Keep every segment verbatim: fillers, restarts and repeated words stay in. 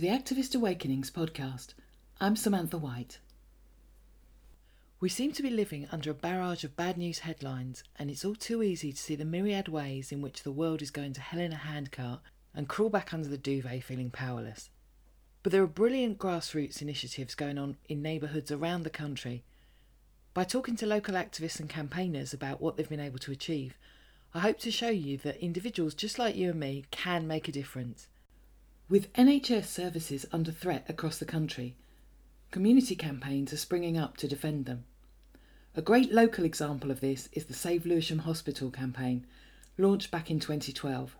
welcome to the Activist Awakenings podcast. I'm Samantha White. We seem to be living under a barrage of bad news headlines, and it's all too easy to see the myriad ways in which the world is going to hell in a handcart and crawl back under the duvet feeling powerless. But there are brilliant grassroots initiatives going on in neighbourhoods around the country. By talking to local activists and campaigners about what they've been able to achieve, I hope to show you that individuals just like you and me can make a difference. With N H S services under threat across the country, community campaigns are springing up to defend them. A great local example of this is the Save Lewisham Hospital campaign, launched back in twenty twelve.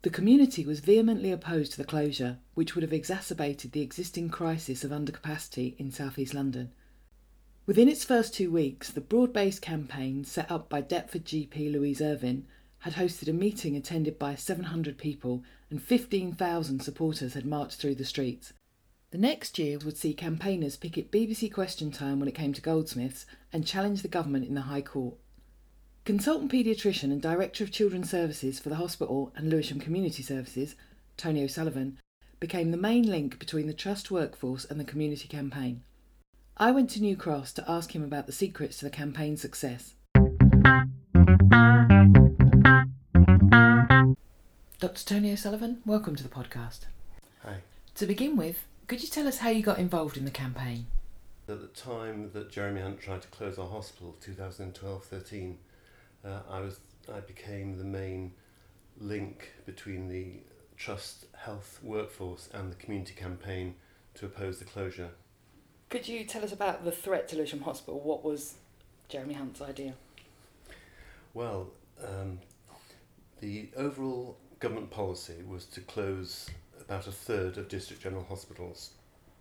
The community was vehemently opposed to the closure, which would have exacerbated the existing crisis of undercapacity in South East London. Within its first two weeks, the broad-based campaign set up by Deptford G P Louise Irvine had hosted a meeting attended by seven hundred people, and fifteen thousand supporters had marched through the streets. The next year would see campaigners picket B B C Question Time when it came to Goldsmiths and challenge the government in the High Court. Consultant paediatrician and Director of Children's Services for the Hospital and Lewisham Community Services, Tony O'Sullivan, became the main link between the Trust workforce and the community campaign. I went to New Cross to ask him about the secrets to the campaign's success. Doctor Tony O'Sullivan, welcome to the podcast. Hi. To begin with, could you tell us how you got involved in the campaign? At the time that Jeremy Hunt tried to close our hospital, twenty twelve thirteen, uh, I was I became the main link between the Trust health workforce and the community campaign to oppose the closure. Could you tell us about the threat to Lewisham Hospital? What was Jeremy Hunt's idea? Well, um, the overall government policy was to close about a third of district general hospitals,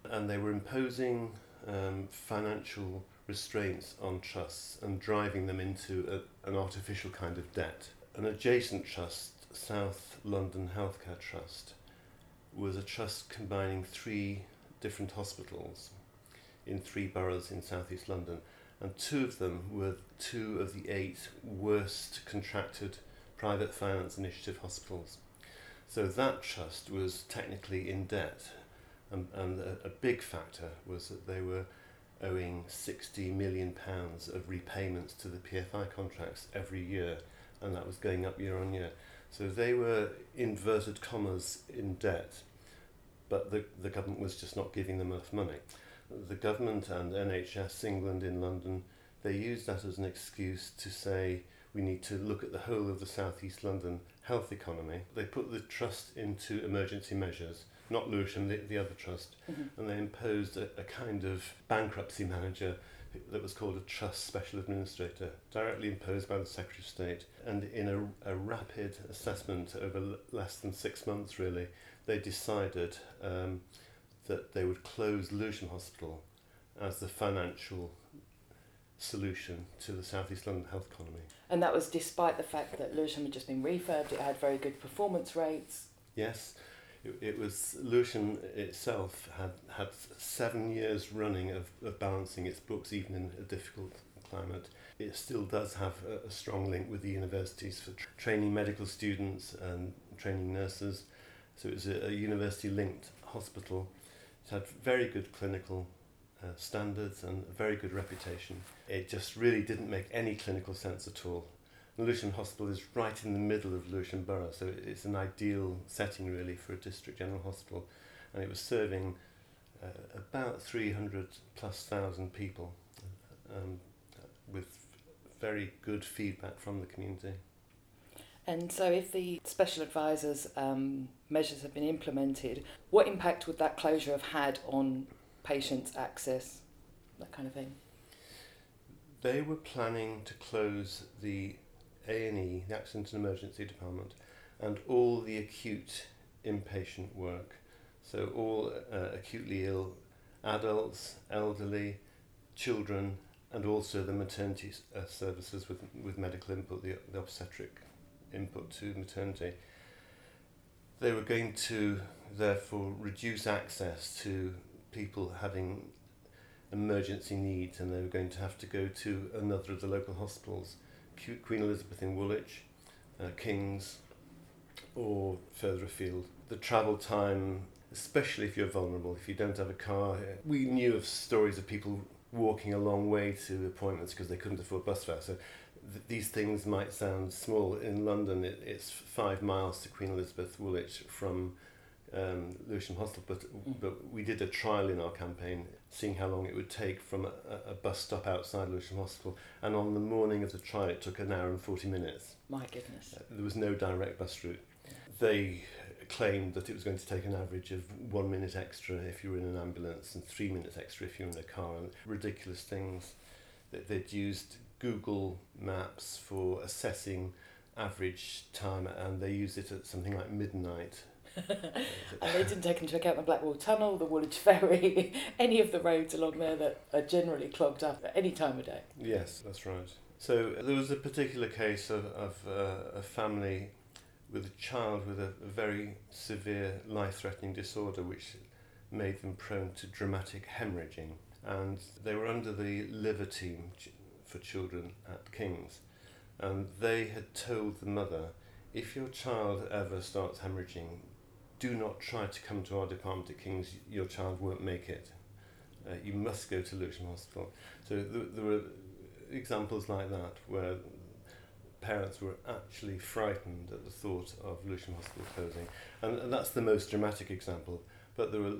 and they were imposing um, financial restraints on trusts and driving them into a, an artificial kind of debt. An adjacent trust, South London Healthcare Trust, was a trust combining three different hospitals in three boroughs in South East London, and two of them were two of the eight worst contracted private finance initiative hospitals. So that trust was technically in debt, and, and a, a big factor was that they were owing sixty million pounds of repayments to the P F I contracts every year, and that was going up year on year. So they were, inverted commas, in debt, but the, the government was just not giving them enough money. The government and N H S England in London, they used that as an excuse to say we need to look at the whole of the South East London health economy. They put the trust into emergency measures, not Lewisham, the, the other trust, mm-hmm. and they imposed a, a kind of bankruptcy manager that was called a trust special administrator, directly imposed by the Secretary of State. And in a, a rapid assessment over l- less than six months, really, they decided um, that they would close Lewisham Hospital as the financial solution to the South East London health economy. And that was despite the fact that Lewisham had just been refurbed, it had very good performance rates. Yes, it, it was, Lewisham itself had, had seven years running of, of balancing its books, even in a difficult climate. It still does have a, a strong link with the universities for tra- training medical students and training nurses. So it was a, a university-linked hospital. It had very good clinical uh, standards and a very good reputation. It just really didn't make any clinical sense at all. The Lewisham Hospital is right in the middle of Lewisham Borough, so it's an ideal setting really for a district general hospital, and it was serving uh, about three hundred plus thousand people um, with very good feedback from the community. And so if the special advisors' um, measures have been implemented, what impact would that closure have had on patients' access, that kind of thing? They were planning to close the A and E, the Accident and Emergency Department, and all the acute inpatient work. So all uh, acutely ill adults, elderly, children, and also the maternity uh, services with, with medical input, the, the obstetric input to maternity. They were going to therefore reduce access to people having emergency needs, and they were going to have to go to another of the local hospitals, Queen Elizabeth in Woolwich, uh, King's, or further afield. The travel time especially if you're vulnerable, if you don't have a car. We knew of stories of people walking a long way to appointments because they couldn't afford bus fare. So th- these things might sound small. In London, it, it's five miles to Queen Elizabeth, Woolwich, from um, Lewisham Hospital. But, mm. but we did a trial in our campaign, seeing how long it would take from a, a bus stop outside Lewisham Hospital. And on the morning of the trial, it took an hour and forty minutes. My goodness. Uh, there was no direct bus route. Yeah. They claimed that it was going to take an average of one minute extra if you were in an ambulance and three minutes extra if you were in a car, and ridiculous things. They'd used Google Maps for assessing average time, and they used it at something like midnight. And they didn't take into account the Blackwall Tunnel, the Woolwich Ferry, any of the roads along there that are generally clogged up at any time of day. Yes, that's right. So there was a particular case of, of uh, a family with a child with a very severe life-threatening disorder which made them prone to dramatic hemorrhaging. And they were under the liver team for children at King's. And they had told the mother, if your child ever starts hemorrhaging, do not try to come to our department at King's, your child won't make it. Uh, you must go to Lewisham Hospital. So th- there were examples like that where parents were actually frightened at the thought of Lewisham Hospital closing. And, and that's the most dramatic example. But there were,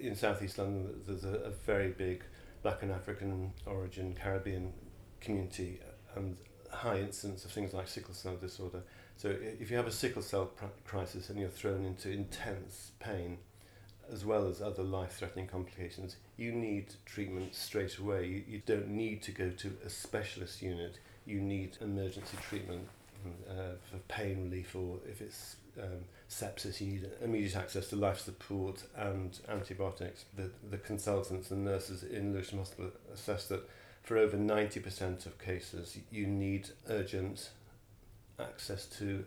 in South East London, there's a, a very big Black and African origin Caribbean community and high incidence of things like sickle cell disorder. So if you have a sickle cell pr- crisis and you're thrown into intense pain, as well as other life-threatening complications, you need treatment straight away. You, you don't need to go to a specialist unit. You need emergency treatment uh, for pain relief, or if it's um, sepsis, you need immediate access to life support and antibiotics. The, the consultants and nurses in Lewisham Hospital assess that for over ninety percent of cases, you need urgent access to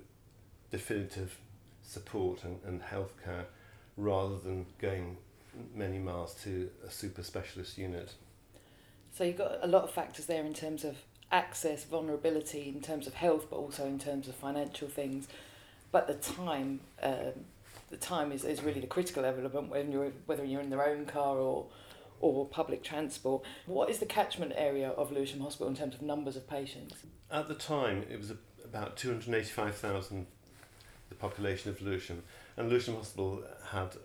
definitive support and, and health care rather than going many miles to a super specialist unit. So you've got a lot of factors there in terms of access, vulnerability, in terms of health, but also in terms of financial things. But the time, um, the time is, is really the critical element, when you're, whether you're in their own car or or public transport. What is the catchment area of Lewisham Hospital in terms of numbers of patients? At the time, it was about two hundred eighty-five thousand, the population of Lewisham. And Lewisham Hospital had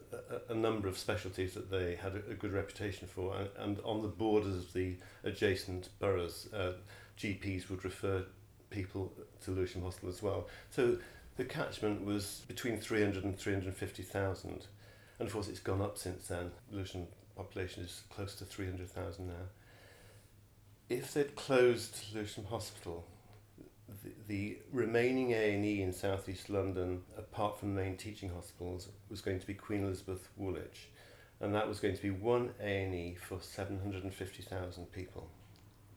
a, a number of specialties that they had a, a good reputation for. And, and on the borders of the adjacent boroughs, uh, G Ps would refer people to Lewisham Hospital as well. So the catchment was between three hundred and three hundred fifty thousand. And of course it's gone up since then. Lewisham population is close to three hundred thousand now. If they'd closed Lewisham Hospital, the, the remaining A and E in South East London, apart from main teaching hospitals, was going to be Queen Elizabeth Woolwich. And that was going to be one A and E for seven hundred fifty thousand people,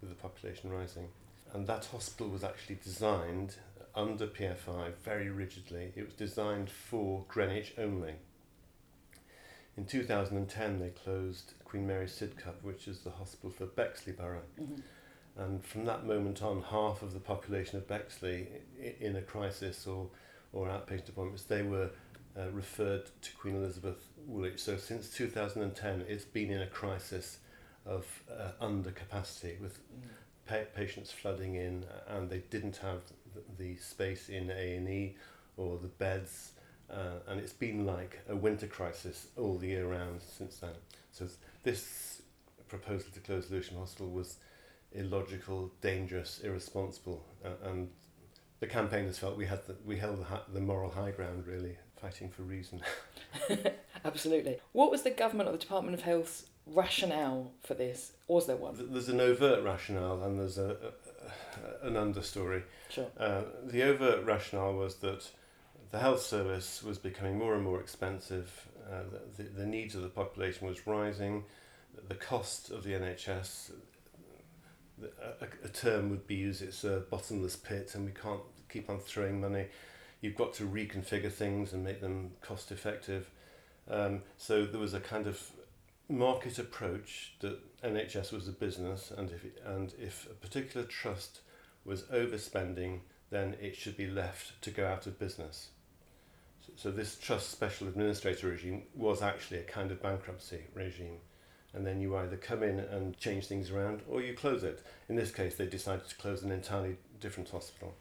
with the population rising. And that hospital was actually designed under P F I very rigidly. It was designed for Greenwich only. In two thousand ten, they closed Queen Mary Sidcup, which is the hospital for Bexley Borough. Mm-hmm. And from that moment on, half of the population of Bexley, i- in a crisis or, or outpatient appointments, they were uh, referred to Queen Elizabeth Woolwich. So since two thousand ten, it's been in a crisis of uh, under capacity, with pa- patients flooding in, and they didn't have the, the space in A and E or the beds, uh, and it's been like a winter crisis all the year round since then. So this proposal to close Lewisham Hospital was illogical, dangerous, irresponsible, uh, and the campaigners felt we had the, we held the, ha- the moral high ground, really, fighting for reason. Absolutely. What was the government or the Department of Health's rationale for this? Was there one? There's an overt rationale and there's a, a, a an understory. Sure. Uh, the overt rationale was that the health service was becoming more and more expensive, uh, the, the needs of the population was rising, the cost of the N H S, a, a term would be used, it's a bottomless pit, and we can't keep on throwing money. You've got to reconfigure things and make them cost effective. Um, so there was a kind of market approach that N H S was a business, and if it, and if a particular trust was overspending, then it should be left to go out of business. So this trust special administrator regime was actually a kind of bankruptcy regime. And then you either come in and change things around or you close it. In this case, they decided to close an entirely different hospital.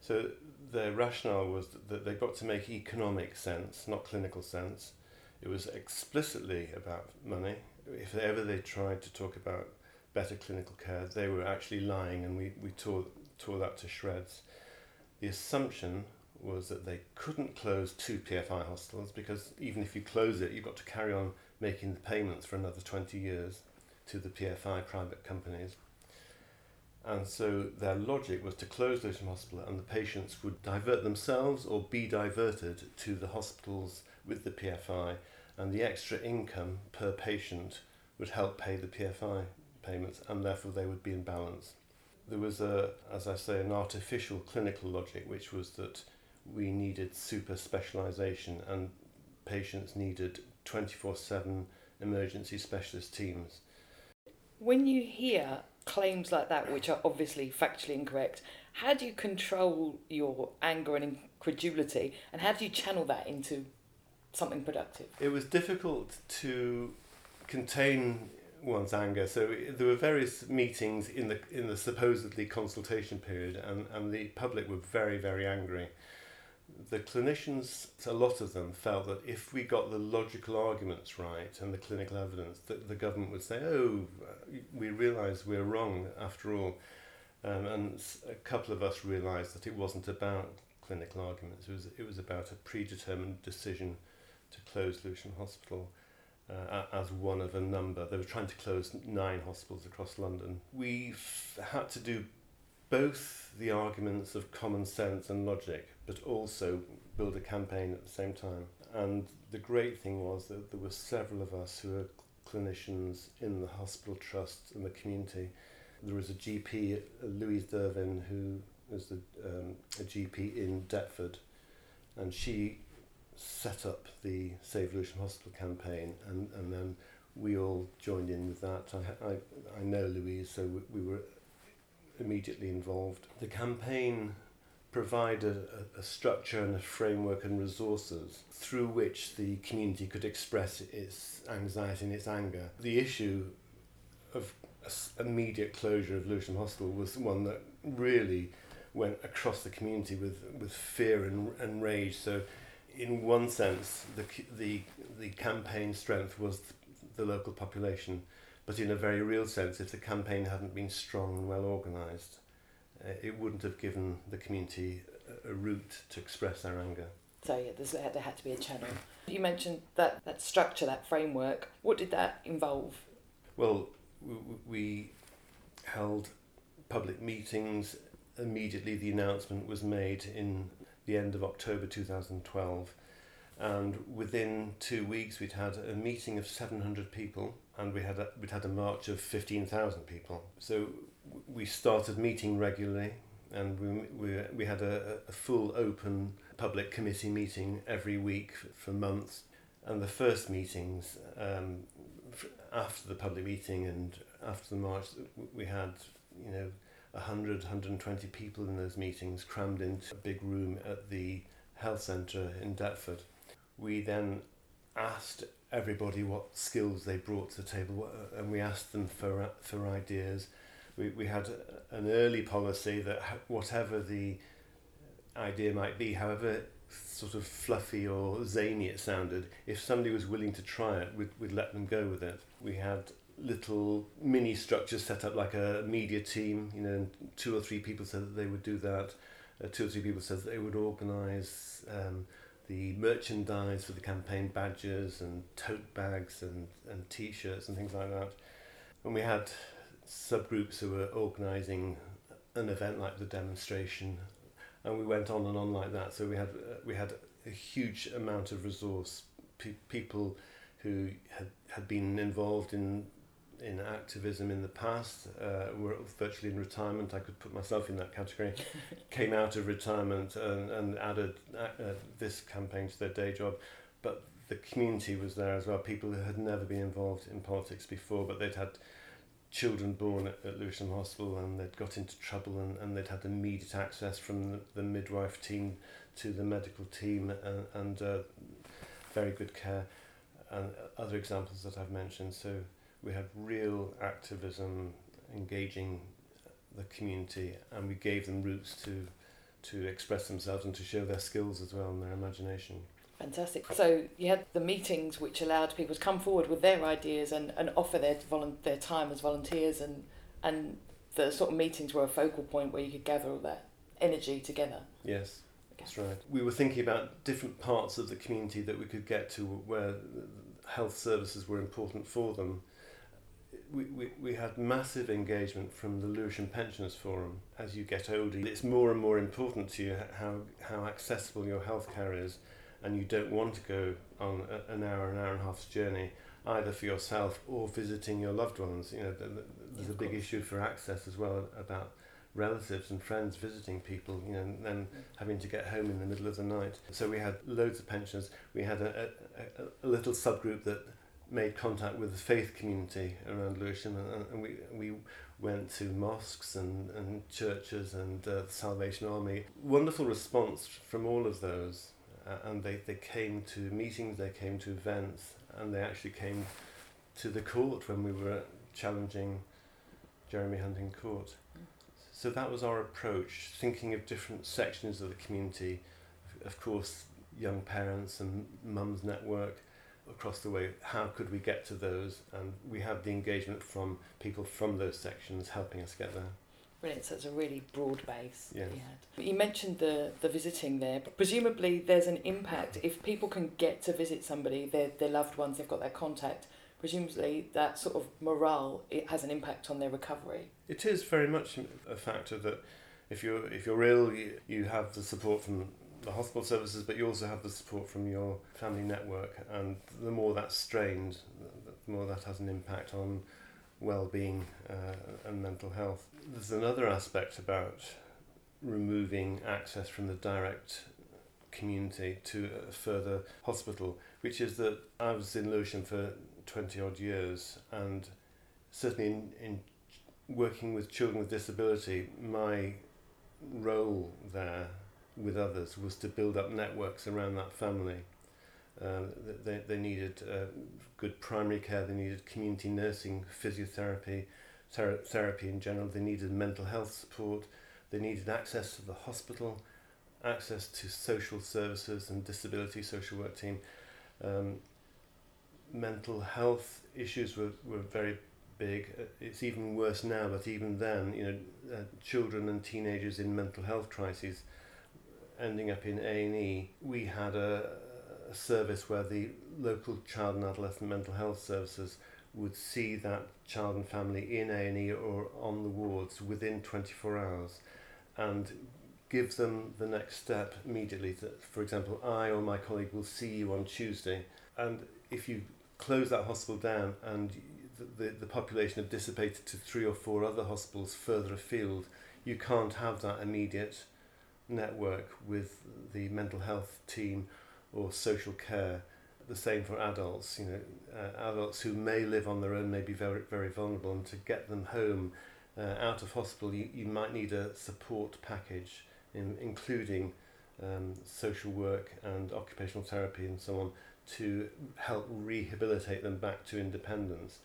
So their rationale was that they've got to make economic sense, not clinical sense. It was explicitly about money. If ever they tried to talk about better clinical care, they were actually lying, and we, we tore, tore that to shreds. The assumption was that they couldn't close two P F I hospitals, because even if you close it, you've got to carry on making the payments for another twenty years to the P F I private companies. And so their logic was to close Lewisham Hospital, and the patients would divert themselves or be diverted to the hospitals with the P F I, and the extra income per patient would help pay the P F I payments, and therefore they would be in balance. There was, a, as I say, an artificial clinical logic, which was that we needed super specialisation, and patients needed twenty-four seven emergency specialist teams. When you hear claims like that, which are obviously factually incorrect, how do you control your anger and incredulity, and how do you channel that into something productive? It was difficult to contain one's anger. So there were various meetings in the in the supposedly consultation period, and, and the public were very, very angry. The clinicians, a lot of them, felt that if we got the logical arguments right and the clinical evidence, that the government would say, oh, we realise we're wrong after all. Um, and a couple of us realised that it wasn't about clinical arguments. It was, it was about a predetermined decision to close Lewisham Hospital uh, as one of a number. They were trying to close nine hospitals across London. We had to do both the arguments of common sense and logic, but also build a campaign at the same time. And the great thing was that there were several of us who were clinicians in the hospital trust and the community. There was a G P, Louise Irvine, who was the, um, a G P in Deptford, and she set up the Save Lewisham Hospital campaign, and, and then we all joined in with that. I, I, I know Louise, so we, we were immediately involved. The campaign provided a, a structure and a framework and resources through which the community could express its anxiety and its anger. The issue of immediate closure of Lewisham Hospital was one that really went across the community with, with fear and, and rage. So in one sense, the, the, the campaign strength was the local population. But in a very real sense, if the campaign hadn't been strong and well organised, uh, it wouldn't have given the community a, a route to express their anger. So yeah, there's, there had to be a channel. You mentioned that, that structure, that framework. What did that involve? Well, we, we held public meetings. Immediately the announcement was made in the end of October two thousand twelve. And within two weeks, we'd had a meeting of seven hundred people, and we had a, we'd had a march of fifteen thousand people. So we started meeting regularly, and we we, we had a, a full open public committee meeting every week for months. And the first meetings, um, after the public meeting and after the march, we had, you know, one hundred, one hundred twenty people in those meetings crammed into a big room at the health centre in Deptford. We then asked everybody what skills they brought to the table, and we asked them for for ideas. We we had an early policy that whatever the idea might be, however sort of fluffy or zany it sounded, if somebody was willing to try it, we'd, we'd let them go with it. We had little mini structures set up, like a media team. You know, two or three people said that they would do that. Uh, two or three people said that they would organise Um, the merchandise for the campaign, badges and tote bags and, and T-shirts and things like that. And we had subgroups who were organising an event like the demonstration, and we went on and on like that. So we had uh, we had a huge amount of resource, pe- people who had, had been involved in in activism in the past, uh, were virtually in retirement, I could put myself in that category, came out of retirement and, and added uh, this campaign to their day job. But the community was there as well, people who had never been involved in politics before, but they'd had children born at, at Lewisham Hospital, and they'd got into trouble, and, and they'd had immediate access from the, the midwife team to the medical team, and, and uh, very good care, and other examples that I've mentioned. So we had real activism engaging the community, and we gave them routes to to express themselves and to show their skills as well and their imagination. Fantastic. So you had the meetings which allowed people to come forward with their ideas and, and offer their volu- their time as volunteers, and and the sort of meetings were a focal point where you could gather all that energy together. Yes, okay. That's right. We were thinking about different parts of the community that we could get to where health services were important for them. We, we, we had massive engagement from the Lewisham Pensioners Forum. As you get older, it's more and more important to you how, how accessible your healthcare is, and you don't want to go on a, an hour, an hour and a half's journey, either for yourself or visiting your loved ones. You know, th- th- there's yeah, a big course. issue for access as well, about relatives and friends visiting people, you know, and then having to get home in the middle of the night. So we had loads of pensioners. We had a, a, a little subgroup that made contact with the faith community around Lewisham, and, and we we went to mosques and, and churches and uh, the Salvation Army. Wonderful response from all of those, uh, and they, they came to meetings, they came to events, and they actually came to the court when we were challenging Jeremy Hunt in court. So that was our approach, thinking of different sections of the community, of course young parents and Mum's Network, across the way, how could we get to those? And we have the engagement from people from those sections helping us get there. Brilliant, so it's a really broad base yes. that you had. You mentioned the, the visiting there, but presumably there's an impact if people can get to visit somebody, their their loved ones, they've got their contact, presumably that sort of morale, it has an impact on their recovery. It is very much a factor that if you're, if you're ill, you, you have the support from the hospital services, but you also have the support from your family network, and the more that's strained, the more that has an impact on well-being uh, and mental health. There's another aspect about removing access from the direct community to a further hospital, which is that I was in Lewisham for twenty odd years, and certainly in, in working with children with disability, my role there with others was to build up networks around that family. Uh, they, they needed uh, good primary care, they needed community nursing, physiotherapy, ter- therapy in general, they needed mental health support, they needed access to the hospital, access to social services and disability social work team. Um, mental health issues were, were very big. It's even worse now, but even then, you know, uh, children and teenagers in mental health crises ending up in A and E, we had a, a service where the local child and adolescent mental health services would see that child and family in A and E or on the wards within twenty-four hours and give them the next step immediately. For example, I or my colleague will see you on Tuesday. And if you close that hospital down and the, the, the population have dissipated to three or four other hospitals further afield, you can't have that immediate network with the mental health team or social care. The same for adults, you know, uh, adults who may live on their own may be very, very vulnerable, and to get them home uh, out of hospital, you, you might need a support package in, including um, social work and occupational therapy and so on to help rehabilitate them back to independence.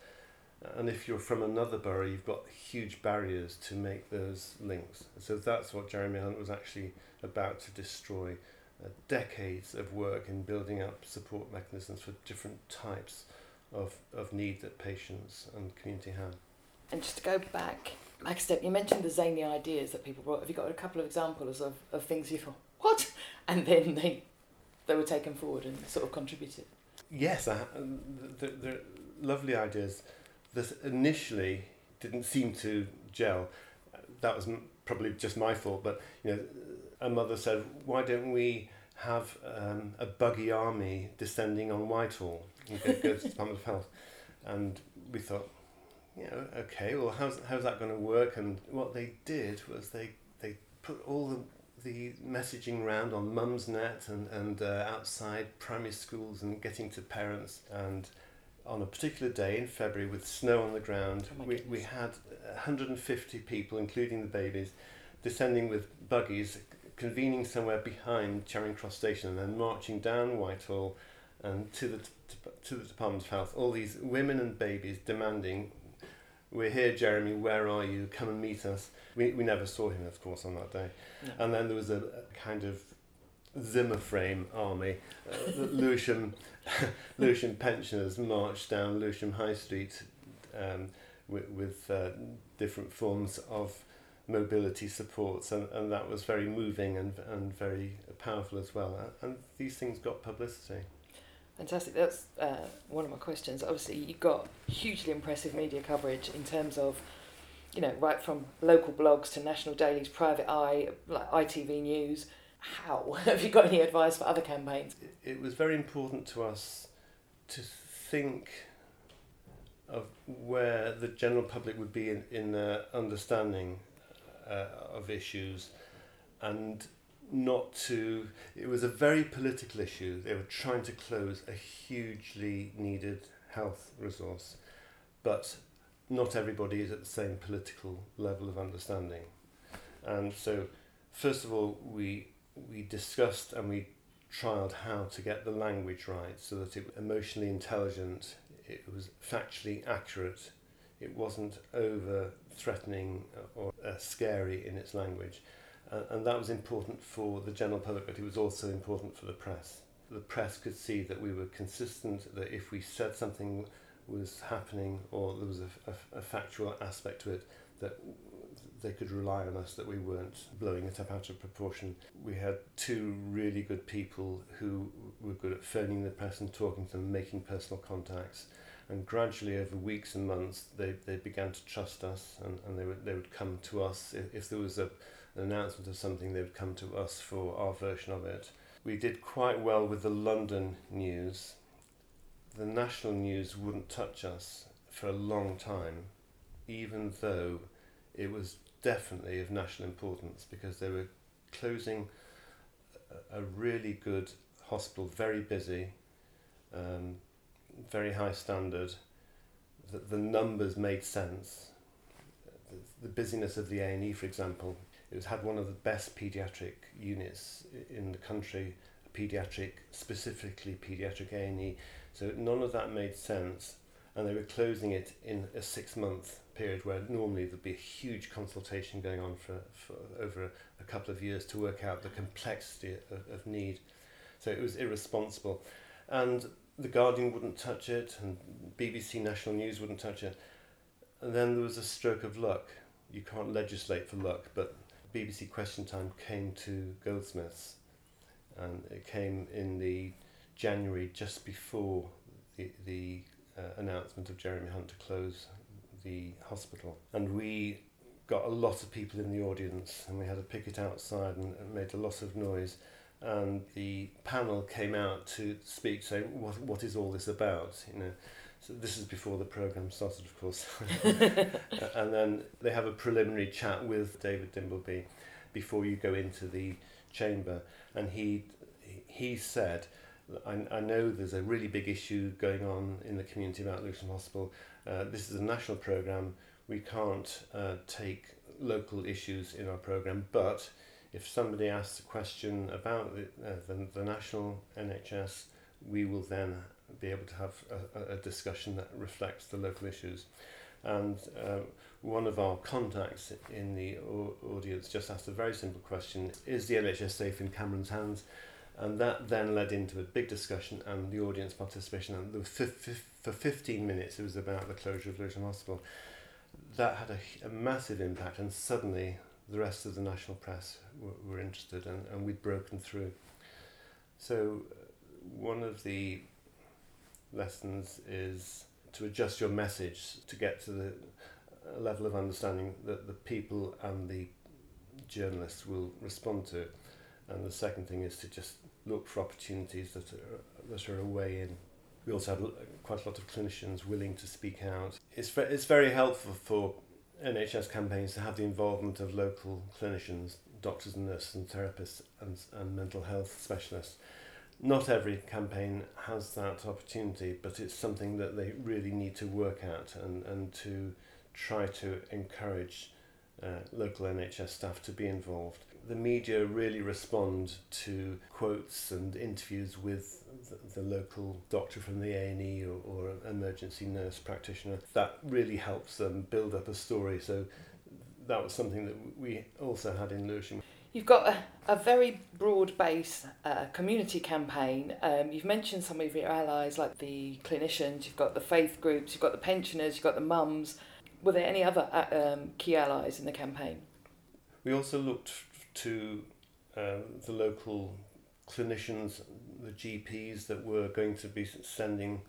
And if you're from another borough, you've got huge barriers to make those links. So that's what Jeremy Hunt was actually about to destroy. Uh, decades of work in building up support mechanisms for different types of, of need that patients and community have. And just to go back, like I said, you mentioned the zany ideas that people brought. Have you got a couple of examples of, of things you thought, what? And then they they were taken forward and sort of contributed. Yes, I, they're, they're lovely ideas that initially didn't seem to gel. That was m- probably just my fault, but you know, a mother said, why don't we have um, a buggy army descending on Whitehall and go, go to the Department of Health? And we thought, you know, okay, well, how's, how's that going to work? And what they did was they, they put all the, the messaging round on Mumsnet and, and uh, outside primary schools and getting to parents, and on a particular day in February with snow on the ground. Oh we, we had one hundred fifty people, including the babies, descending with buggies, convening somewhere behind Charing Cross Station and then marching down Whitehall and to the, to the Department of Health. All these women and babies demanding, "We're here, Jeremy, where are you? Come and meet us." We we never saw him, of course, on that day. No. And then there was a, a kind of Zimmer frame army. Uh, Lewisham, Lewisham pensioners marched down Lewisham High Street um, with, with uh, different forms of mobility supports, and, and that was very moving and and very powerful as well. And these things got publicity. Fantastic. That's uh, one of my questions. Obviously, you got hugely impressive media coverage in terms of, you know, right from local blogs to national dailies, Private Eye, like I T V News. How? Have you got any advice for other campaigns? It was very important to us to think of where the general public would be in, in their understanding uh, of issues, and not to... It was a very political issue. They were trying to close a hugely needed health resource, but not everybody is at the same political level of understanding. And so, first of all, we we discussed and we trialled how to get the language right so that it was emotionally intelligent, it was factually accurate, it wasn't over-threatening or uh, scary in its language. And that was important for the general public, but it was also important for the press. The press could see that we were consistent, that if we said something was happening or there was a, a, a factual aspect to it, that they could rely on us, that we weren't blowing it up out of proportion. We had two really good people who were good at phoning the press and talking to them, making personal contacts. And gradually, over weeks and months, they, they began to trust us, and, and they would, they would come to us. If, if there was a an announcement of something, they would come to us for our version of it. We did quite well with the London news. The national news wouldn't touch us for a long time, even though it was definitely of national importance, because they were closing a really good hospital, very busy, um, very high standard. The, the numbers made sense. The, the busyness of the A and E, for example, it had one of the best paediatric units in the country, paediatric, specifically paediatric A and E. So none of that made sense. And they were closing it in a six-month period where normally there'd be a huge consultation going on for, for over a couple of years to work out the complexity of, of need. So it was irresponsible. And The Guardian wouldn't touch it, and B B C National News wouldn't touch it. And then there was a stroke of luck. You can't legislate for luck, but B B C Question Time came to Goldsmiths, and it came in the January just before the, the uh, announcement of Jeremy Hunt to close the hospital. And we got a lot of people in the audience, and we had a picket outside and, and made a lot of noise. And the panel came out to speak, saying, "What what is all this about?" You know. So this is before the programme started, of course. And then they have a preliminary chat with David Dimbleby before you go into the chamber. And he he said, I, I know there's a really big issue going on in the community about Lewisham Hospital. Uh, this is a national programme. We can't uh, take local issues in our programme. But if somebody asks a question about the, uh, the, the national N H S, we will then be able to have a, a discussion that reflects the local issues. And uh, one of our contacts in the o- audience just asked a very simple question: is the N H S safe in Cameron's hands? And that then led into a big discussion and the audience participation, and there was f- f- for fifteen minutes it was about the closure of Lewisham Hospital. That had a, a massive impact, and suddenly the rest of the national press w- were interested, and, and we'd broken through. So one of the lessons is to adjust your message to get to the level of understanding that the people and the journalists will respond to. And the second thing is to just look for opportunities that are, that are a way in. We also had quite a lot of clinicians willing to speak out. It's, it's very helpful for N H S campaigns to have the involvement of local clinicians, doctors and nurses and therapists and, and mental health specialists. Not every campaign has that opportunity, but it's something that they really need to work at and, and to try to encourage uh, local N H S staff to be involved. The media really respond to quotes and interviews with the, the local doctor from the A and E or, or an emergency nurse practitioner. That really helps them build up a story, so that was something that we also had in Lewisham. You've got a, a very broad-based uh, community campaign. Um, you've mentioned some of your allies, like the clinicians, you've got the faith groups, you've got the pensioners, you've got the mums. Were there any other uh, um, key allies in the campaign? We also looked to uh, the local clinicians, the G Ps that were going to be sending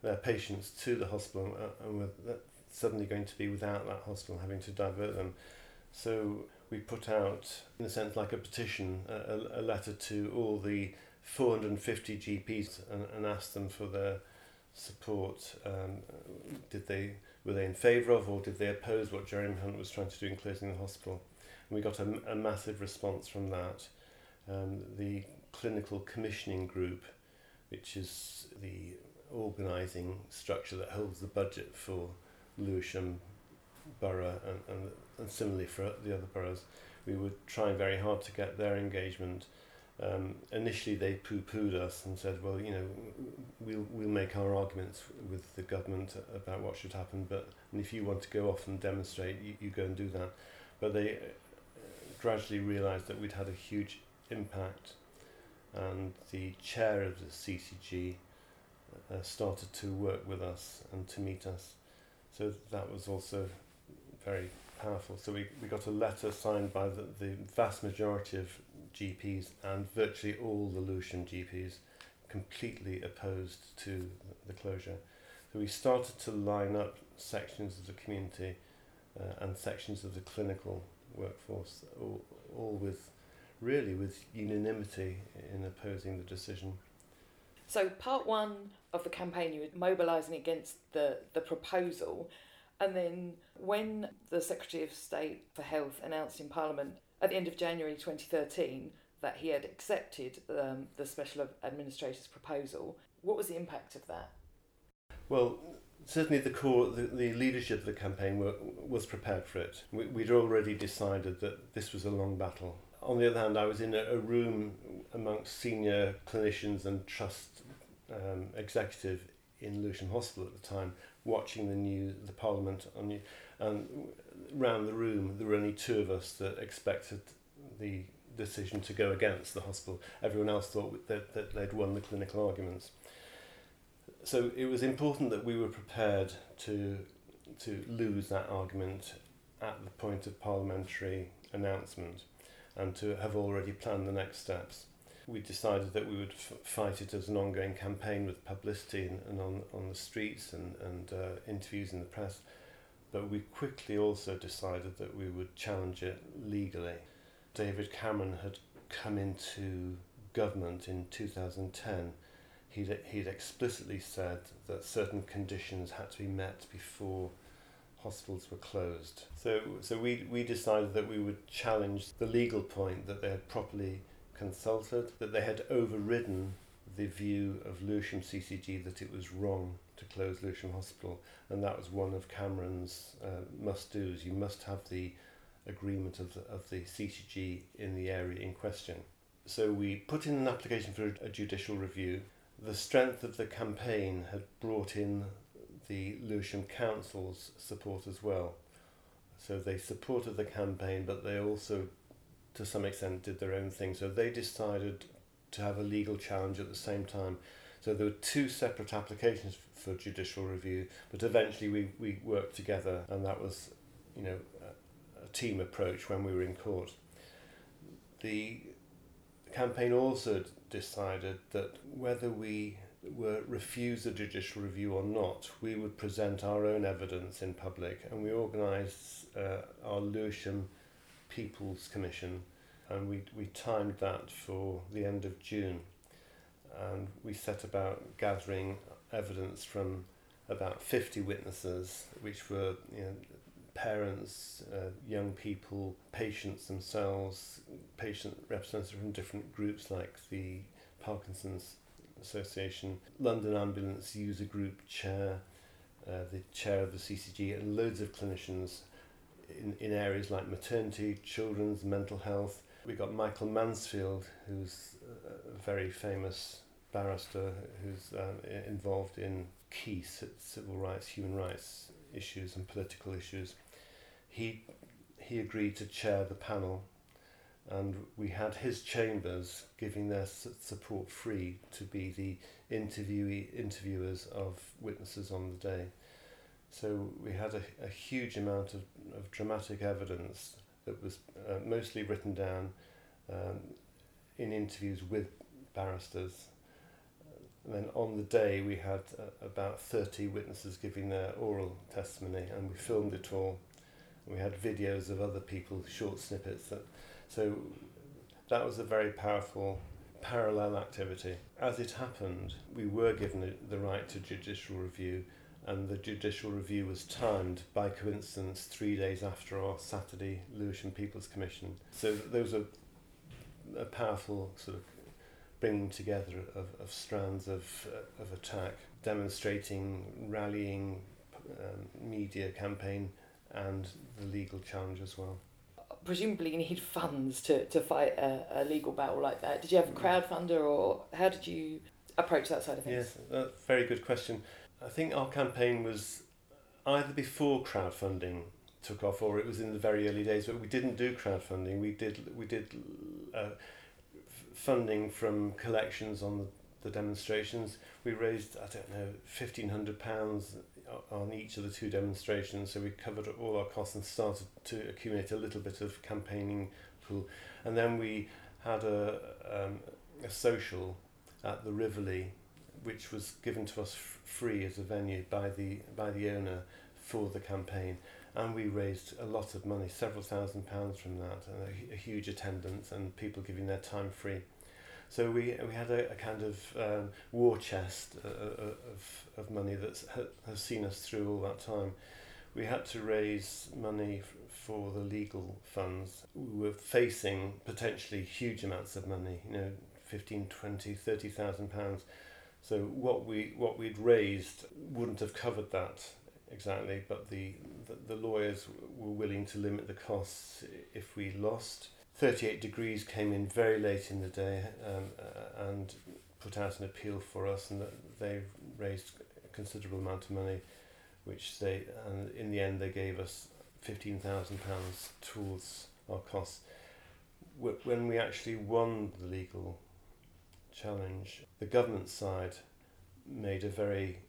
their patients to the hospital and were suddenly going to be without that hospital, having to divert them. So we put out, in a sense, like a petition, a, a letter to all the four hundred fifty G Ps and, and asked them for their support. Um, did they were they in favour of or did they oppose what Jeremy Hunt was trying to do in closing the hospital? And we got a, a massive response from that. Um, the clinical commissioning group, which is the organising structure that holds the budget for Lewisham Borough and, and, and similarly for the other boroughs, we were trying very hard to get their engagement. Um, initially they poo-pooed us and said, well, you know, we'll, we'll make our arguments with the government about what should happen, but and if you want to go off and demonstrate, you, you go and do that. But they gradually realised that we'd had a huge impact, and the chair of the C C G uh, started to work with us and to meet us. So that was also very powerful. So we, we got a letter signed by the, the vast majority of G Ps and virtually all the Lewisham G Ps completely opposed to the closure. So we started to line up sections of the community uh, and sections of the clinical workforce, all, all with really with unanimity in opposing the decision. So part one of the campaign, you were mobilising against the, the proposal, and then when the Secretary of State for Health announced in Parliament at the end of January twenty thirteen that he had accepted um, the Special Administrator's proposal, what was the impact of that? Well, certainly the core, the, the leadership of the campaign were, was prepared for it. We, we'd already decided that this was a long battle. On the other hand, I was in a, a room amongst senior clinicians and trust um, executive in Lewisham Hospital at the time, watching the news, the Parliament, on, and round the room there were only two of us that expected the decision to go against the hospital. Everyone else thought that, that they'd won the clinical arguments. So it was important that we were prepared to to lose that argument at the point of parliamentary announcement, and to have already planned the next steps. We decided that we would f- fight it as an ongoing campaign with publicity and, and on, on the streets and, and uh, interviews in the press, but we quickly also decided that we would challenge it legally. David Cameron had come into government in two thousand ten. He'd, he'd explicitly said that certain conditions had to be met before hospitals were closed. So so we, we decided that we would challenge the legal point that they had properly consulted, that they had overridden the view of Lewisham C C G that it was wrong to close Lewisham Hospital, and that was one of Cameron's uh, must-dos. You must have the agreement of the, of the C C G in the area in question. So we put in an application for a judicial review. The strength of the campaign had brought in the Lewisham Council's support as well. So they supported the campaign, but they also, to some extent, did their own thing. So they decided to have a legal challenge at the same time. So there were two separate applications for judicial review, but eventually we, we worked together, and that was, you know, a, a team approach when we were in court. The campaign also decided that whether we were refused a judicial review or not, we would present our own evidence in public, and we organised uh, our Lewisham People's Commission, and we, we timed that for the end of June, and we set about gathering evidence from about fifty witnesses, which were, you know, parents, uh, young people, patients themselves, patient representatives from different groups like the Parkinson's Association, London Ambulance User Group chair, uh, the chair of the C C G, and loads of clinicians in, in areas like maternity, children's, mental health. We got Michael Mansfield, who's a very famous barrister who's um, involved in key civil rights, human rights issues and political issues. He he agreed to chair the panel, and we had his chambers giving their support free to be the interviewee interviewers of witnesses on the day. So we had a, a huge amount of, of dramatic evidence that was uh, mostly written down um, in interviews with barristers. And then on the day we had uh, about thirty witnesses giving their oral testimony, and we filmed it all. And we had videos of other people, short snippets. That, so that was a very powerful parallel activity. As it happened, we were given the right to judicial review, and the judicial review was timed, by coincidence, three days after our Saturday Lewisham People's Commission. So there was a, a powerful sort of bringing together of, of strands of uh, of attack, demonstrating, rallying, um, media campaign, and the legal challenge as well. Presumably you need funds to, to fight a, a legal battle like that. Did you have a crowdfunder, or how did you approach that side of things? Yes, that's a very good question. I think our campaign was either before crowdfunding took off, or it was in the very early days, but we didn't do crowdfunding. We did, we did uh, funding from collections on the, the demonstrations. We raised, I don't know, fifteen hundred pounds on each of the two demonstrations, so we covered all our costs and started to accumulate a little bit of campaigning pool. And then we had a, um, a social at the Rivoli, which was given to us f- free as a venue by the by the owner for the campaign, and we raised a lot of money, several thousand pounds from that, and a, a huge attendance and people giving their time free. So we we had a, a kind of um, war chest uh, of of money that ha- has seen us through all that time. We had to raise money f- for the legal funds. We were facing potentially huge amounts of money, you know, fifteen, twenty, thirty thousand pounds. So what we what we'd raised wouldn't have covered that exactly, but the, the, the lawyers were willing to limit the costs if we lost. thirty-eight Degrees came in very late in the day um, uh, and put out an appeal for us, and they raised a considerable amount of money, which they, and in the end they gave us fifteen thousand pounds towards our costs. When we actually won the legal challenge, the government side made a very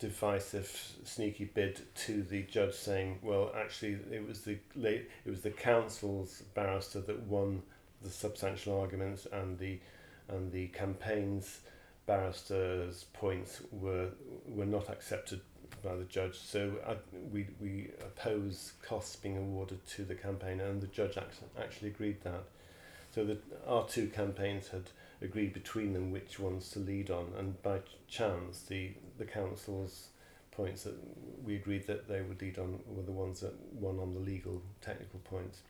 divisive, sneaky bid to the judge, saying, "Well, actually, it was the late, it was the council's barrister that won the substantial arguments, and the and the campaign's barrister's points were were not accepted by the judge. So I, we we oppose costs being awarded to the campaign," and the judge actually agreed that. So that our two campaigns had agreed between them which ones to lead on, and by chance the, the council's points that we agreed that they would lead on were the ones that won on the legal technical points.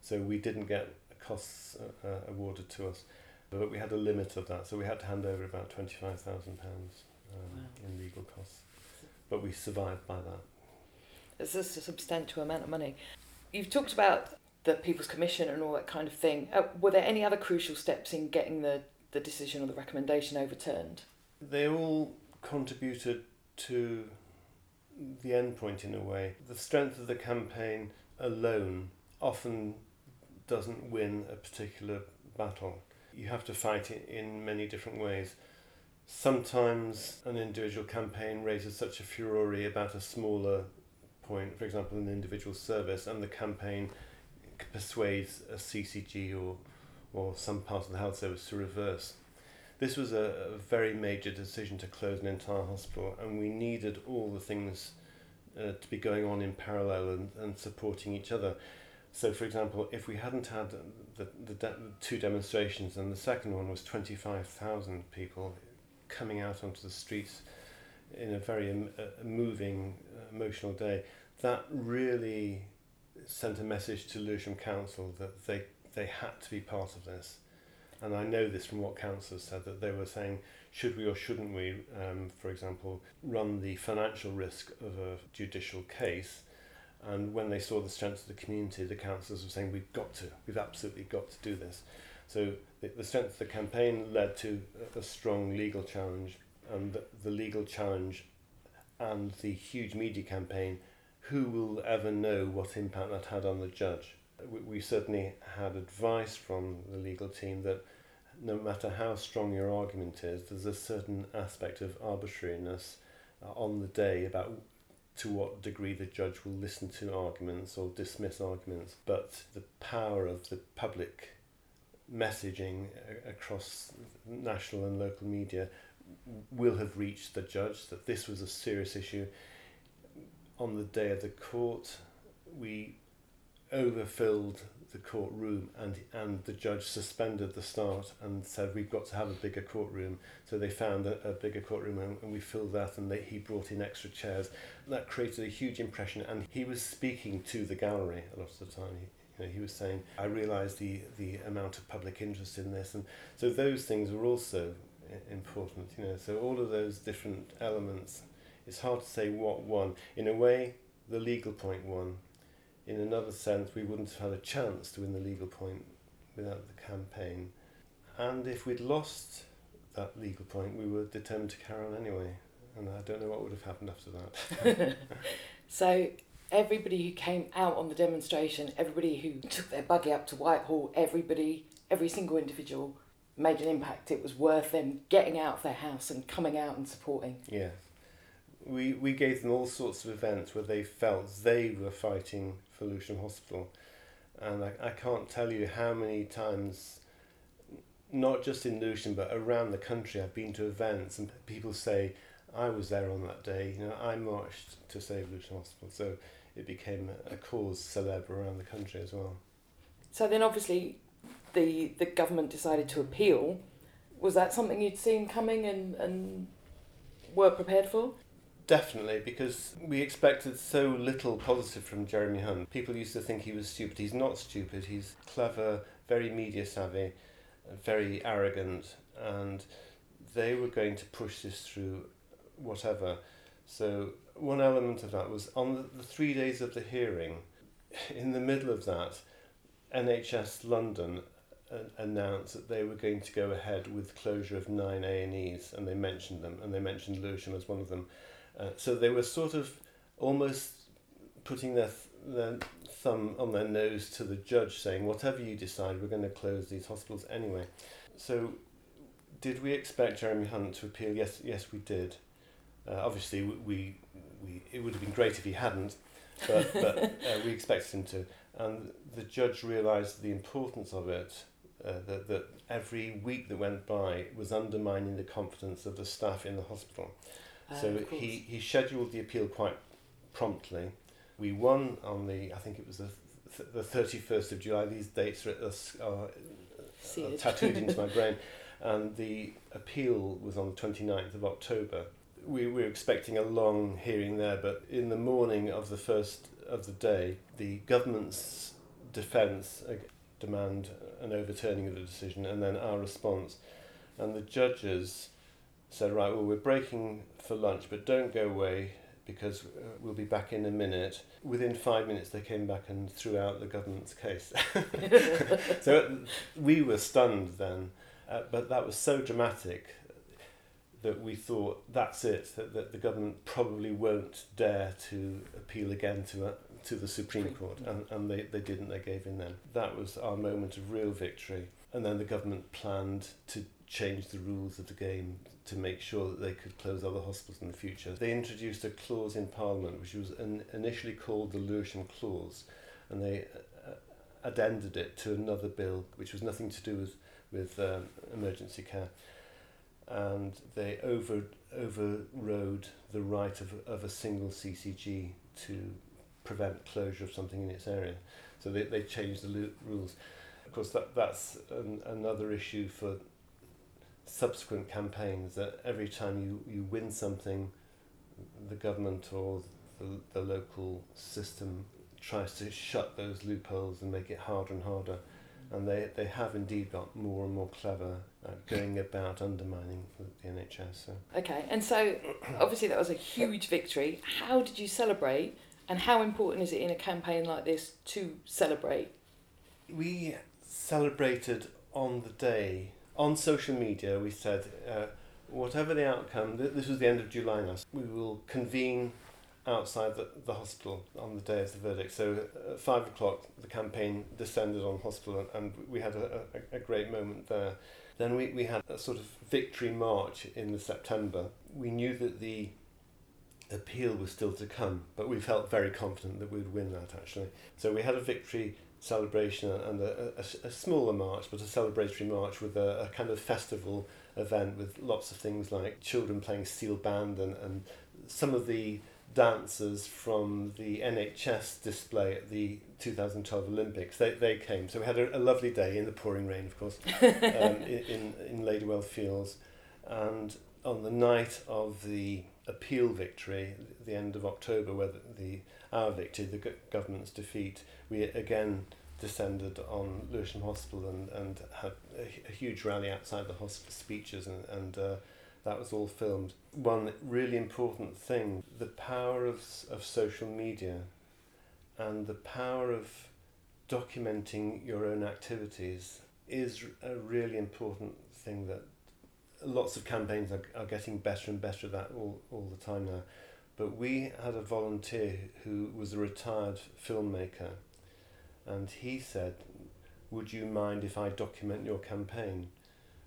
So we didn't get costs uh, awarded to us, but we had a limit of that, so we had to hand over about twenty-five thousand pounds um, wow. in legal costs, but we survived by that. It's just a substantial amount of money. You've talked about the People's Commission and all that kind of thing. Uh, were there any other crucial steps in getting the, the decision or the recommendation overturned? They all contributed to the end point in a way. The strength of the campaign alone often doesn't win a particular battle. You have to fight it in many different ways. Sometimes an individual campaign raises such a furore about a smaller point, for example, an individual service, and the campaign persuades a C C G or or some part of the health service to reverse. This was a, a very major decision to close an entire hospital, and we needed all the things uh, to be going on in parallel and, and supporting each other. So, for example, if we hadn't had the, the de- two demonstrations, and the second one was twenty-five thousand people coming out onto the streets in a very em- a moving, emotional day, that really sent a message to Lewisham Council that they, they had to be part of this. And I know this from what councillors said, that they were saying, should we or shouldn't we, um, for example, run the financial risk of a judicial case? And when they saw the strength of the community, the councillors were saying, we've got to, we've absolutely got to do this. So the, the strength of the campaign led to a strong legal challenge, and the, the legal challenge and the huge media campaign, who will ever know what impact that had on the judge? We, we certainly had advice from the legal team that no matter how strong your argument is, there's a certain aspect of arbitrariness uh, on the day about to what degree the judge will listen to arguments or dismiss arguments, but the power of the public messaging across national and local media will have reached the judge that this was a serious issue. On the day of the court, we overfilled the courtroom, and and the judge suspended the start and said, we've got to have a bigger courtroom. So they found a, a bigger courtroom, and, and we filled that, and they, he brought in extra chairs. That created a huge impression, and he was speaking to the gallery a lot of the time. He, you know, he was saying, I realise the, the amount of public interest in this. And so those things were also important. You know, so all of those different elements, it's hard to say what won. In a way, the legal point won. In another sense, we wouldn't have had a chance to win the legal point without the campaign. And if we'd lost that legal point, we were determined to carry on anyway. And I don't know what would have happened after that. So everybody who came out on the demonstration, everybody who took their buggy up to Whitehall, everybody, every single individual made an impact. It was worth them getting out of their house and coming out and supporting. Yeah. We we gave them all sorts of events where they felt they were fighting for Lewisham Hospital. And I, I can't tell you how many times, not just in Lewisham, but around the country, I've been to events and people say, I was there on that day, you know, I marched to save Lewisham Hospital. So it became a cause célèbre around the country as well. So then obviously the the government decided to appeal. Was that something you'd seen coming and, and were prepared for? Definitely, because we expected so little positive from Jeremy Hunt. People used to think he was stupid. He's not stupid. He's clever, very media savvy, very arrogant, and they were going to push this through whatever. So one element of that was on the, the three days of the hearing, in the middle of that, N H S London announced that they were going to go ahead with closure of nine A and Es, and they mentioned them, and they mentioned Lewisham as one of them. Uh, so they were sort of almost putting their, th- their thumb on their nose to the judge, saying, whatever you decide, we're going to close these hospitals anyway. So did we expect Jeremy Hunt to appeal? Yes, yes, we did. Uh, obviously, we, we, we it would have been great if he hadn't, but, but uh, we expected him to. And the judge realised the importance of it, uh, that, that every week that went by was undermining the confidence of the staff in the hospital. So uh, he, he scheduled the appeal quite promptly. We won on the, I think it was the th- the thirty-first of July. These dates are, are, are tattooed into my brain. And the appeal was on the twenty-ninth of October. We, we were expecting a long hearing there, but in the morning of the first of the day, the government's defence uh, demand an overturning of the decision, and then our response. And the judges said, right, well, we're breaking for lunch, but don't go away because we'll be back in a minute. Within five minutes, they came back and threw out the government's case. So we were stunned then, uh, but that was so dramatic that we thought, that's it, that, that the government probably won't dare to appeal again to uh, to the Supreme Court, and, and they, they didn't, they gave in then. That was our moment of real victory. And then the government planned to change the rules of the game to make sure that they could close other hospitals in the future. They introduced a clause in Parliament which was an, initially called the Lewisham Clause, and they uh, addended it to another bill which was nothing to do with, with um, emergency care. And they over overrode the right of, of a single C C G to prevent closure of something in its area. So they, they changed the lo- rules. Of course, that, that's an, another issue for subsequent campaigns, that every time you, you win something, the government or the, the local system tries to shut those loopholes and make it harder and harder. and they, they have indeed got more and more clever at going about undermining the N H S. So. Okay, and so obviously that was a huge victory. How did you celebrate, and how important is it in a campaign like this to celebrate? We celebrated on the day. On social media we said, uh, whatever the outcome, th- this was the end of July now, we will convene outside the, the hospital on the day of the verdict. So at five o'clock the campaign descended on the hospital, and, and we had a, a, a great moment there. Then we, we had a sort of victory march in the September. We knew that the appeal was still to come, but we felt very confident that we'd win that actually. So we had a victory celebration and a, a, a smaller march, but a celebratory march with a, a kind of festival event with lots of things like children playing steel band and, and some of the dancers from the N H S display at the two thousand twelve Olympics. They they came, so we had a, a lovely day in the pouring rain, of course, um, in, in in Ladywell Fields. And on the night of the appeal victory, the end of October, where the, the our victory, the go- government's defeat, we again descended on Lewisham Hospital and, and had a, a huge rally outside the hospital, speeches and, and uh, that was all filmed. One really important thing, the power of of social media and the power of documenting your own activities is a really important thing that lots of campaigns are, are getting better and better at that all, all the time now. But we had a volunteer who was a retired filmmaker, and he said, would you mind if I document your campaign?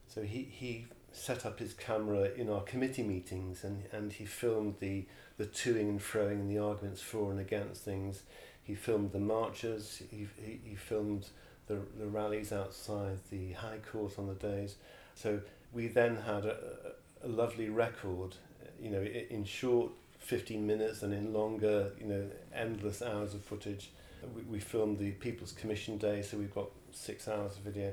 So he, he set up his camera in our committee meetings, and, and he filmed the, the to-ing and fro-ing and the arguments for and against things. He filmed the marches, he, he, he filmed the, the rallies outside the High Court on the days. So we then had a, a lovely record, you know, in short fifteen minutes and in longer, you know, endless hours of footage. We, we filmed the People's Commission Day, so we've got six hours of video.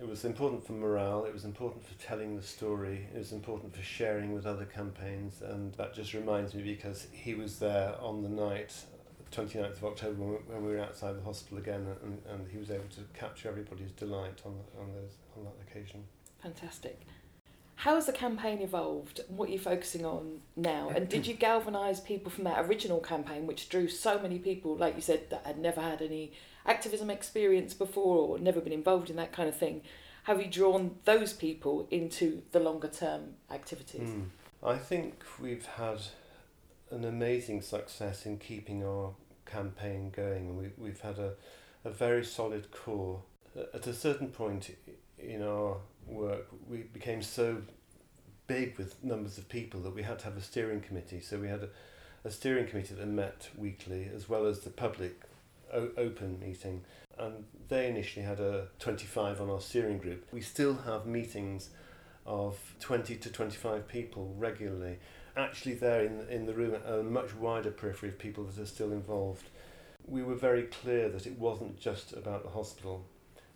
It was important for morale, it was important for telling the story, it was important for sharing with other campaigns, and that just reminds me because he was there on the night, twenty-ninth of October, when we were outside the hospital again, and, and he was able to capture everybody's delight on on, those, on that occasion. Fantastic. How has the campaign evolved? What are you focusing on now? And did you galvanise people from that original campaign, which drew so many people, like you said, that had never had any activism experience before or never been involved in that kind of thing? Have you drawn those people into the longer term activities? Mm. I think we've had an amazing success in keeping our campaign going. We, we've had a, a very solid core. At a certain point in our work, we became so big with numbers of people that we had to have a steering committee. So we had a, a steering committee that met weekly, as well as the public o- open meeting. And they initially had a twenty-five on our steering group. We still have meetings of twenty to twenty-five people regularly. Actually there in, in the room, a much wider periphery of people that are still involved. We were very clear that it wasn't just about the hospital.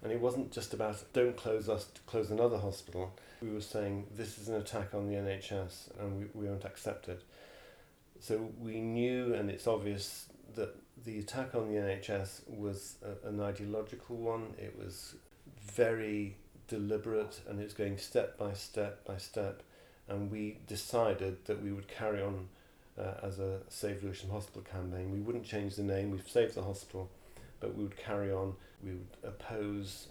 And it wasn't just about, don't close us, to close another hospital. We were saying, this is an attack on the N H S and we, we won't accept it. So we knew, and it's obvious, that the attack on the N H S was a, an ideological one. It was very deliberate and it was going step by step by step. And we decided that we would carry on uh, as a Save Lewisham Hospital campaign. We wouldn't change the name, we've saved the hospital, but we would carry on. We would oppose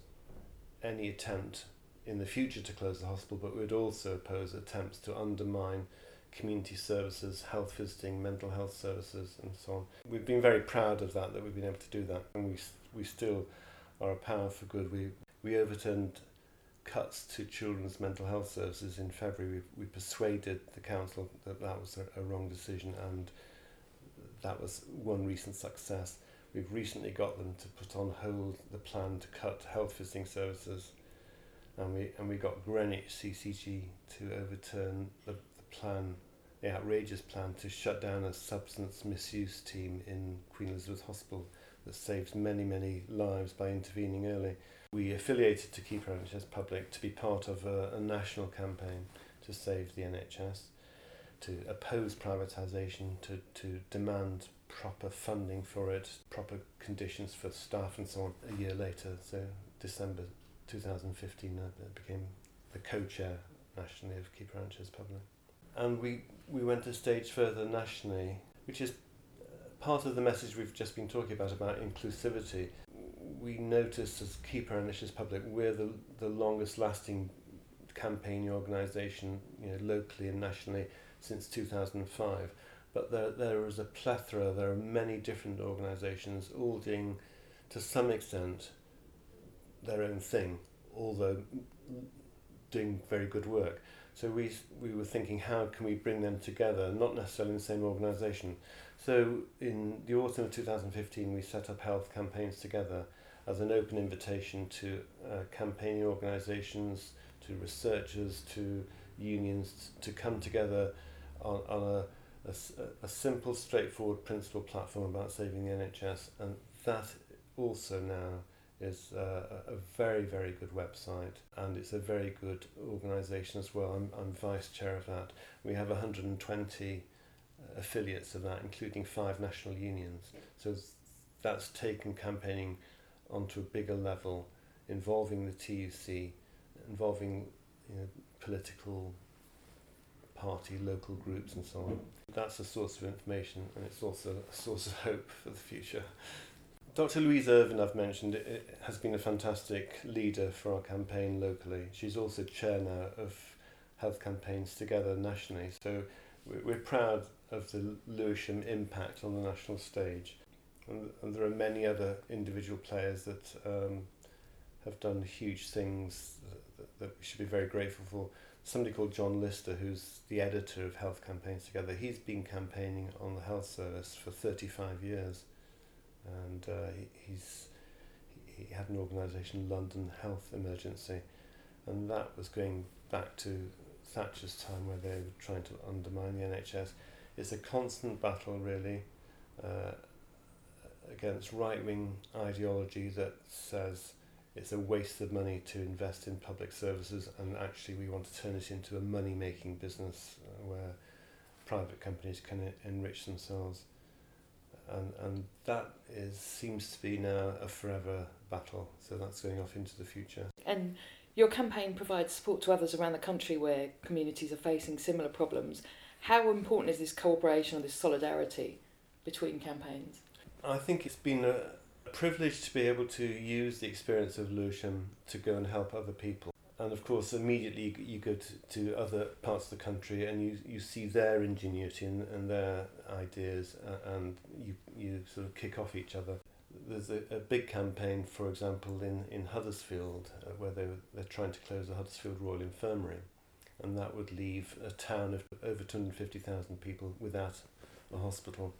any attempt in the future to close the hospital, but we would also oppose attempts to undermine community services, health visiting, mental health services, and so on. We've been very proud of that, that we've been able to do that, and we we still are a power for good. We we overturned cuts to children's mental health services in February. We, we persuaded the council that that was a, a wrong decision, and that was one recent success. We've recently got them to put on hold the plan to cut health visiting services, and we and we got Greenwich C C G to overturn the, the plan, the outrageous plan to shut down a substance misuse team in Queen Elizabeth Hospital that saves many, many lives by intervening early. We affiliated to Keep Our N H S Public to be part of a, a national campaign to save the N H S, to oppose privatisation, to, to demand proper funding for it, proper conditions for staff and so on a year later. So December two thousand fifteen, I became the co-chair nationally of Keep Our N H S Public. And we, we went a stage further nationally, which is part of the message we've just been talking about, about inclusivity. We noticed as Keep Our N H S Public, we're the, the longest lasting campaign organisation, you know, locally and nationally since two thousand five. But there, there is a plethora, there are many different organisations all doing, to some extent, their own thing, although doing very good work. So we we were thinking, how can we bring them together, not necessarily in the same organisation? So in the autumn of two thousand fifteen, we set up Health Campaigns Together as an open invitation to uh, campaigning organisations, to researchers, to unions, to come together on, on a, a, a simple, straightforward principle platform about saving the N H S. And that also now is uh, a very, very good website, and it's a very good organisation as well. I'm, I'm vice chair of that. We have one hundred twenty affiliates of that, including five national unions. So that's taken campaigning onto a bigger level, involving the T U C, involving, you know, political party, local groups and so on. That's a source of information, and it's also a source of hope for the future. Doctor Louise Irvine, I've mentioned, it has been a fantastic leader for our campaign locally. She's also chair now of Health Campaigns Together nationally, so we're proud of the Lewisham impact on the national stage. And, and there are many other individual players that um, have done huge things that, that we should be very grateful for. Somebody called John Lister, who's the editor of Health Campaigns Together, he's been campaigning on the health service for thirty-five years. And uh, he, he's he had an organisation, London Health Emergency, and that was going back to Thatcher's time, where they were trying to undermine the N H S. It's a constant battle, really, uh, against right-wing ideology that says it's a waste of money to invest in public services, and actually we want to turn it into a money-making business uh, where private companies can enrich themselves. And, and that is, seems to be now a forever battle, so that's going off into the future. And your campaign provides support to others around the country where communities are facing similar problems. How important is this cooperation or this solidarity between campaigns? I think it's been a privilege to be able to use the experience of Lewisham to go and help other people. And of course, immediately you go to, to other parts of the country and you, you see their ingenuity and, and their ideas, and you, you sort of kick off each other. There's a, a big campaign, for example, in, in Huddersfield, uh, where they were, they're trying to close the Huddersfield Royal Infirmary, and that would leave a town of over two hundred fifty thousand people without a hospital.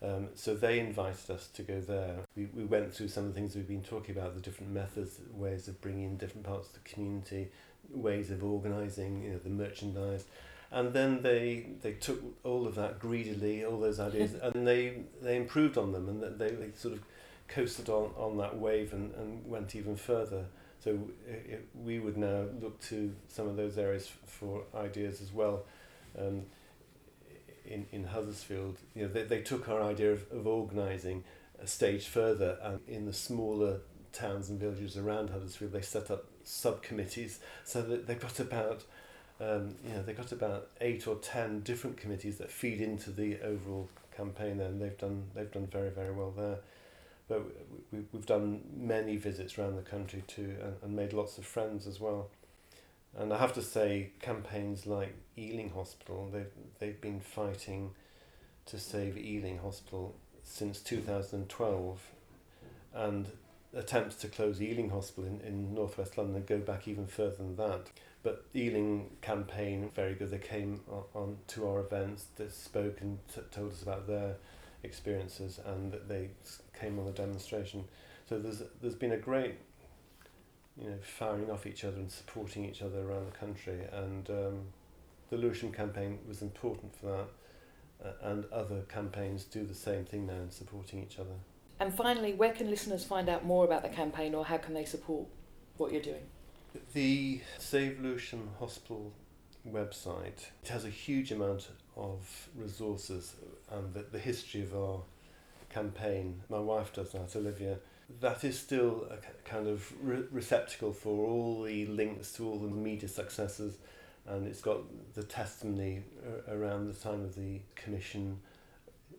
Um, so they invited us to go there. We we went through some of the things we've been talking about, the different methods, ways of bringing in different parts of the community, ways of organising, you know, the merchandise. And then they they took all of that greedily, all those ideas, and they, they improved on them, and they, they sort of coasted on, on that wave and, and went even further. So it, we would now look to some of those areas for ideas as well. Um, In, in Huddersfield, you know, they, they took our idea of, of organising a stage further, and in the smaller towns and villages around Huddersfield, they set up subcommittees. So that they've got about, um, you know, they've got about eight or ten different committees that feed into the overall campaign there, and they've done they've done very very well there. But we, we've done many visits around the country too, and, and made lots of friends as well. And I have to say, campaigns like Ealing Hospital, they've, they've been fighting to save Ealing Hospital since two thousand twelve, and attempts to close Ealing Hospital in, in North West London go back even further than that. But Ealing campaign, very good. They came on, on to our events, they spoke and t- told us about their experiences, and they came on the demonstration. So there's there's been a great, you know, firing off each other and supporting each other around the country, and um, the Lewisham campaign was important for that, uh, and other campaigns do the same thing now in supporting each other. And finally, where can listeners find out more about the campaign, or how can they support what you're doing? The Save Lewisham Hospital website, it has a huge amount of resources, and the, the history of our campaign, my wife does that, Olivia, that is still a kind of re- receptacle for all the links to all the media successes, and it's got the testimony around the time of the commission.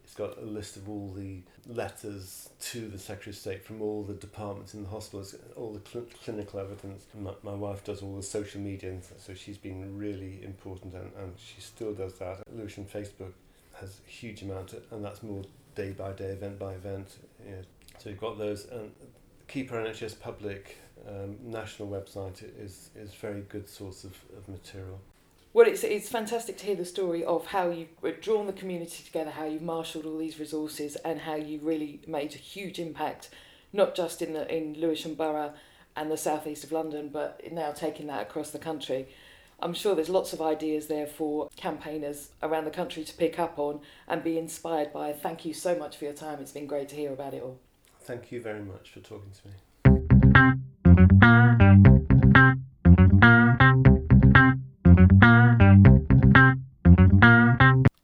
It's got a list of all the letters to the Secretary of State from all the departments in the hospitals, all the cl- clinical evidence. My, my wife does all the social media, and so she's been really important, and, and she still does that. Lewisham Facebook has a huge amount, and that's more day by day, event by event. You know. So you've got those, and Keep Our N H S Public um, national website is is very good source of, of material. Well, it's it's fantastic to hear the story of how you've drawn the community together, how you've marshalled all these resources, and how you really made a huge impact, not just in the in Lewisham Borough and the southeast of London, but now taking that across the country. I'm sure there's lots of ideas there for campaigners around the country to pick up on and be inspired by. Thank you so much for your time. It's been great to hear about it all. Thank you very much for talking to me.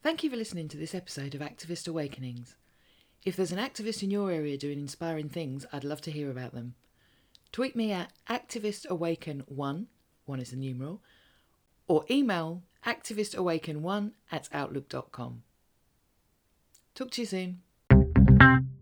Thank you for listening to this episode of Activist Awakenings. If there's an activist in your area doing inspiring things, I'd love to hear about them. Tweet me at activist awaken one, one is the numeral, or email activist awaken one at outlook dot com. Talk to you soon.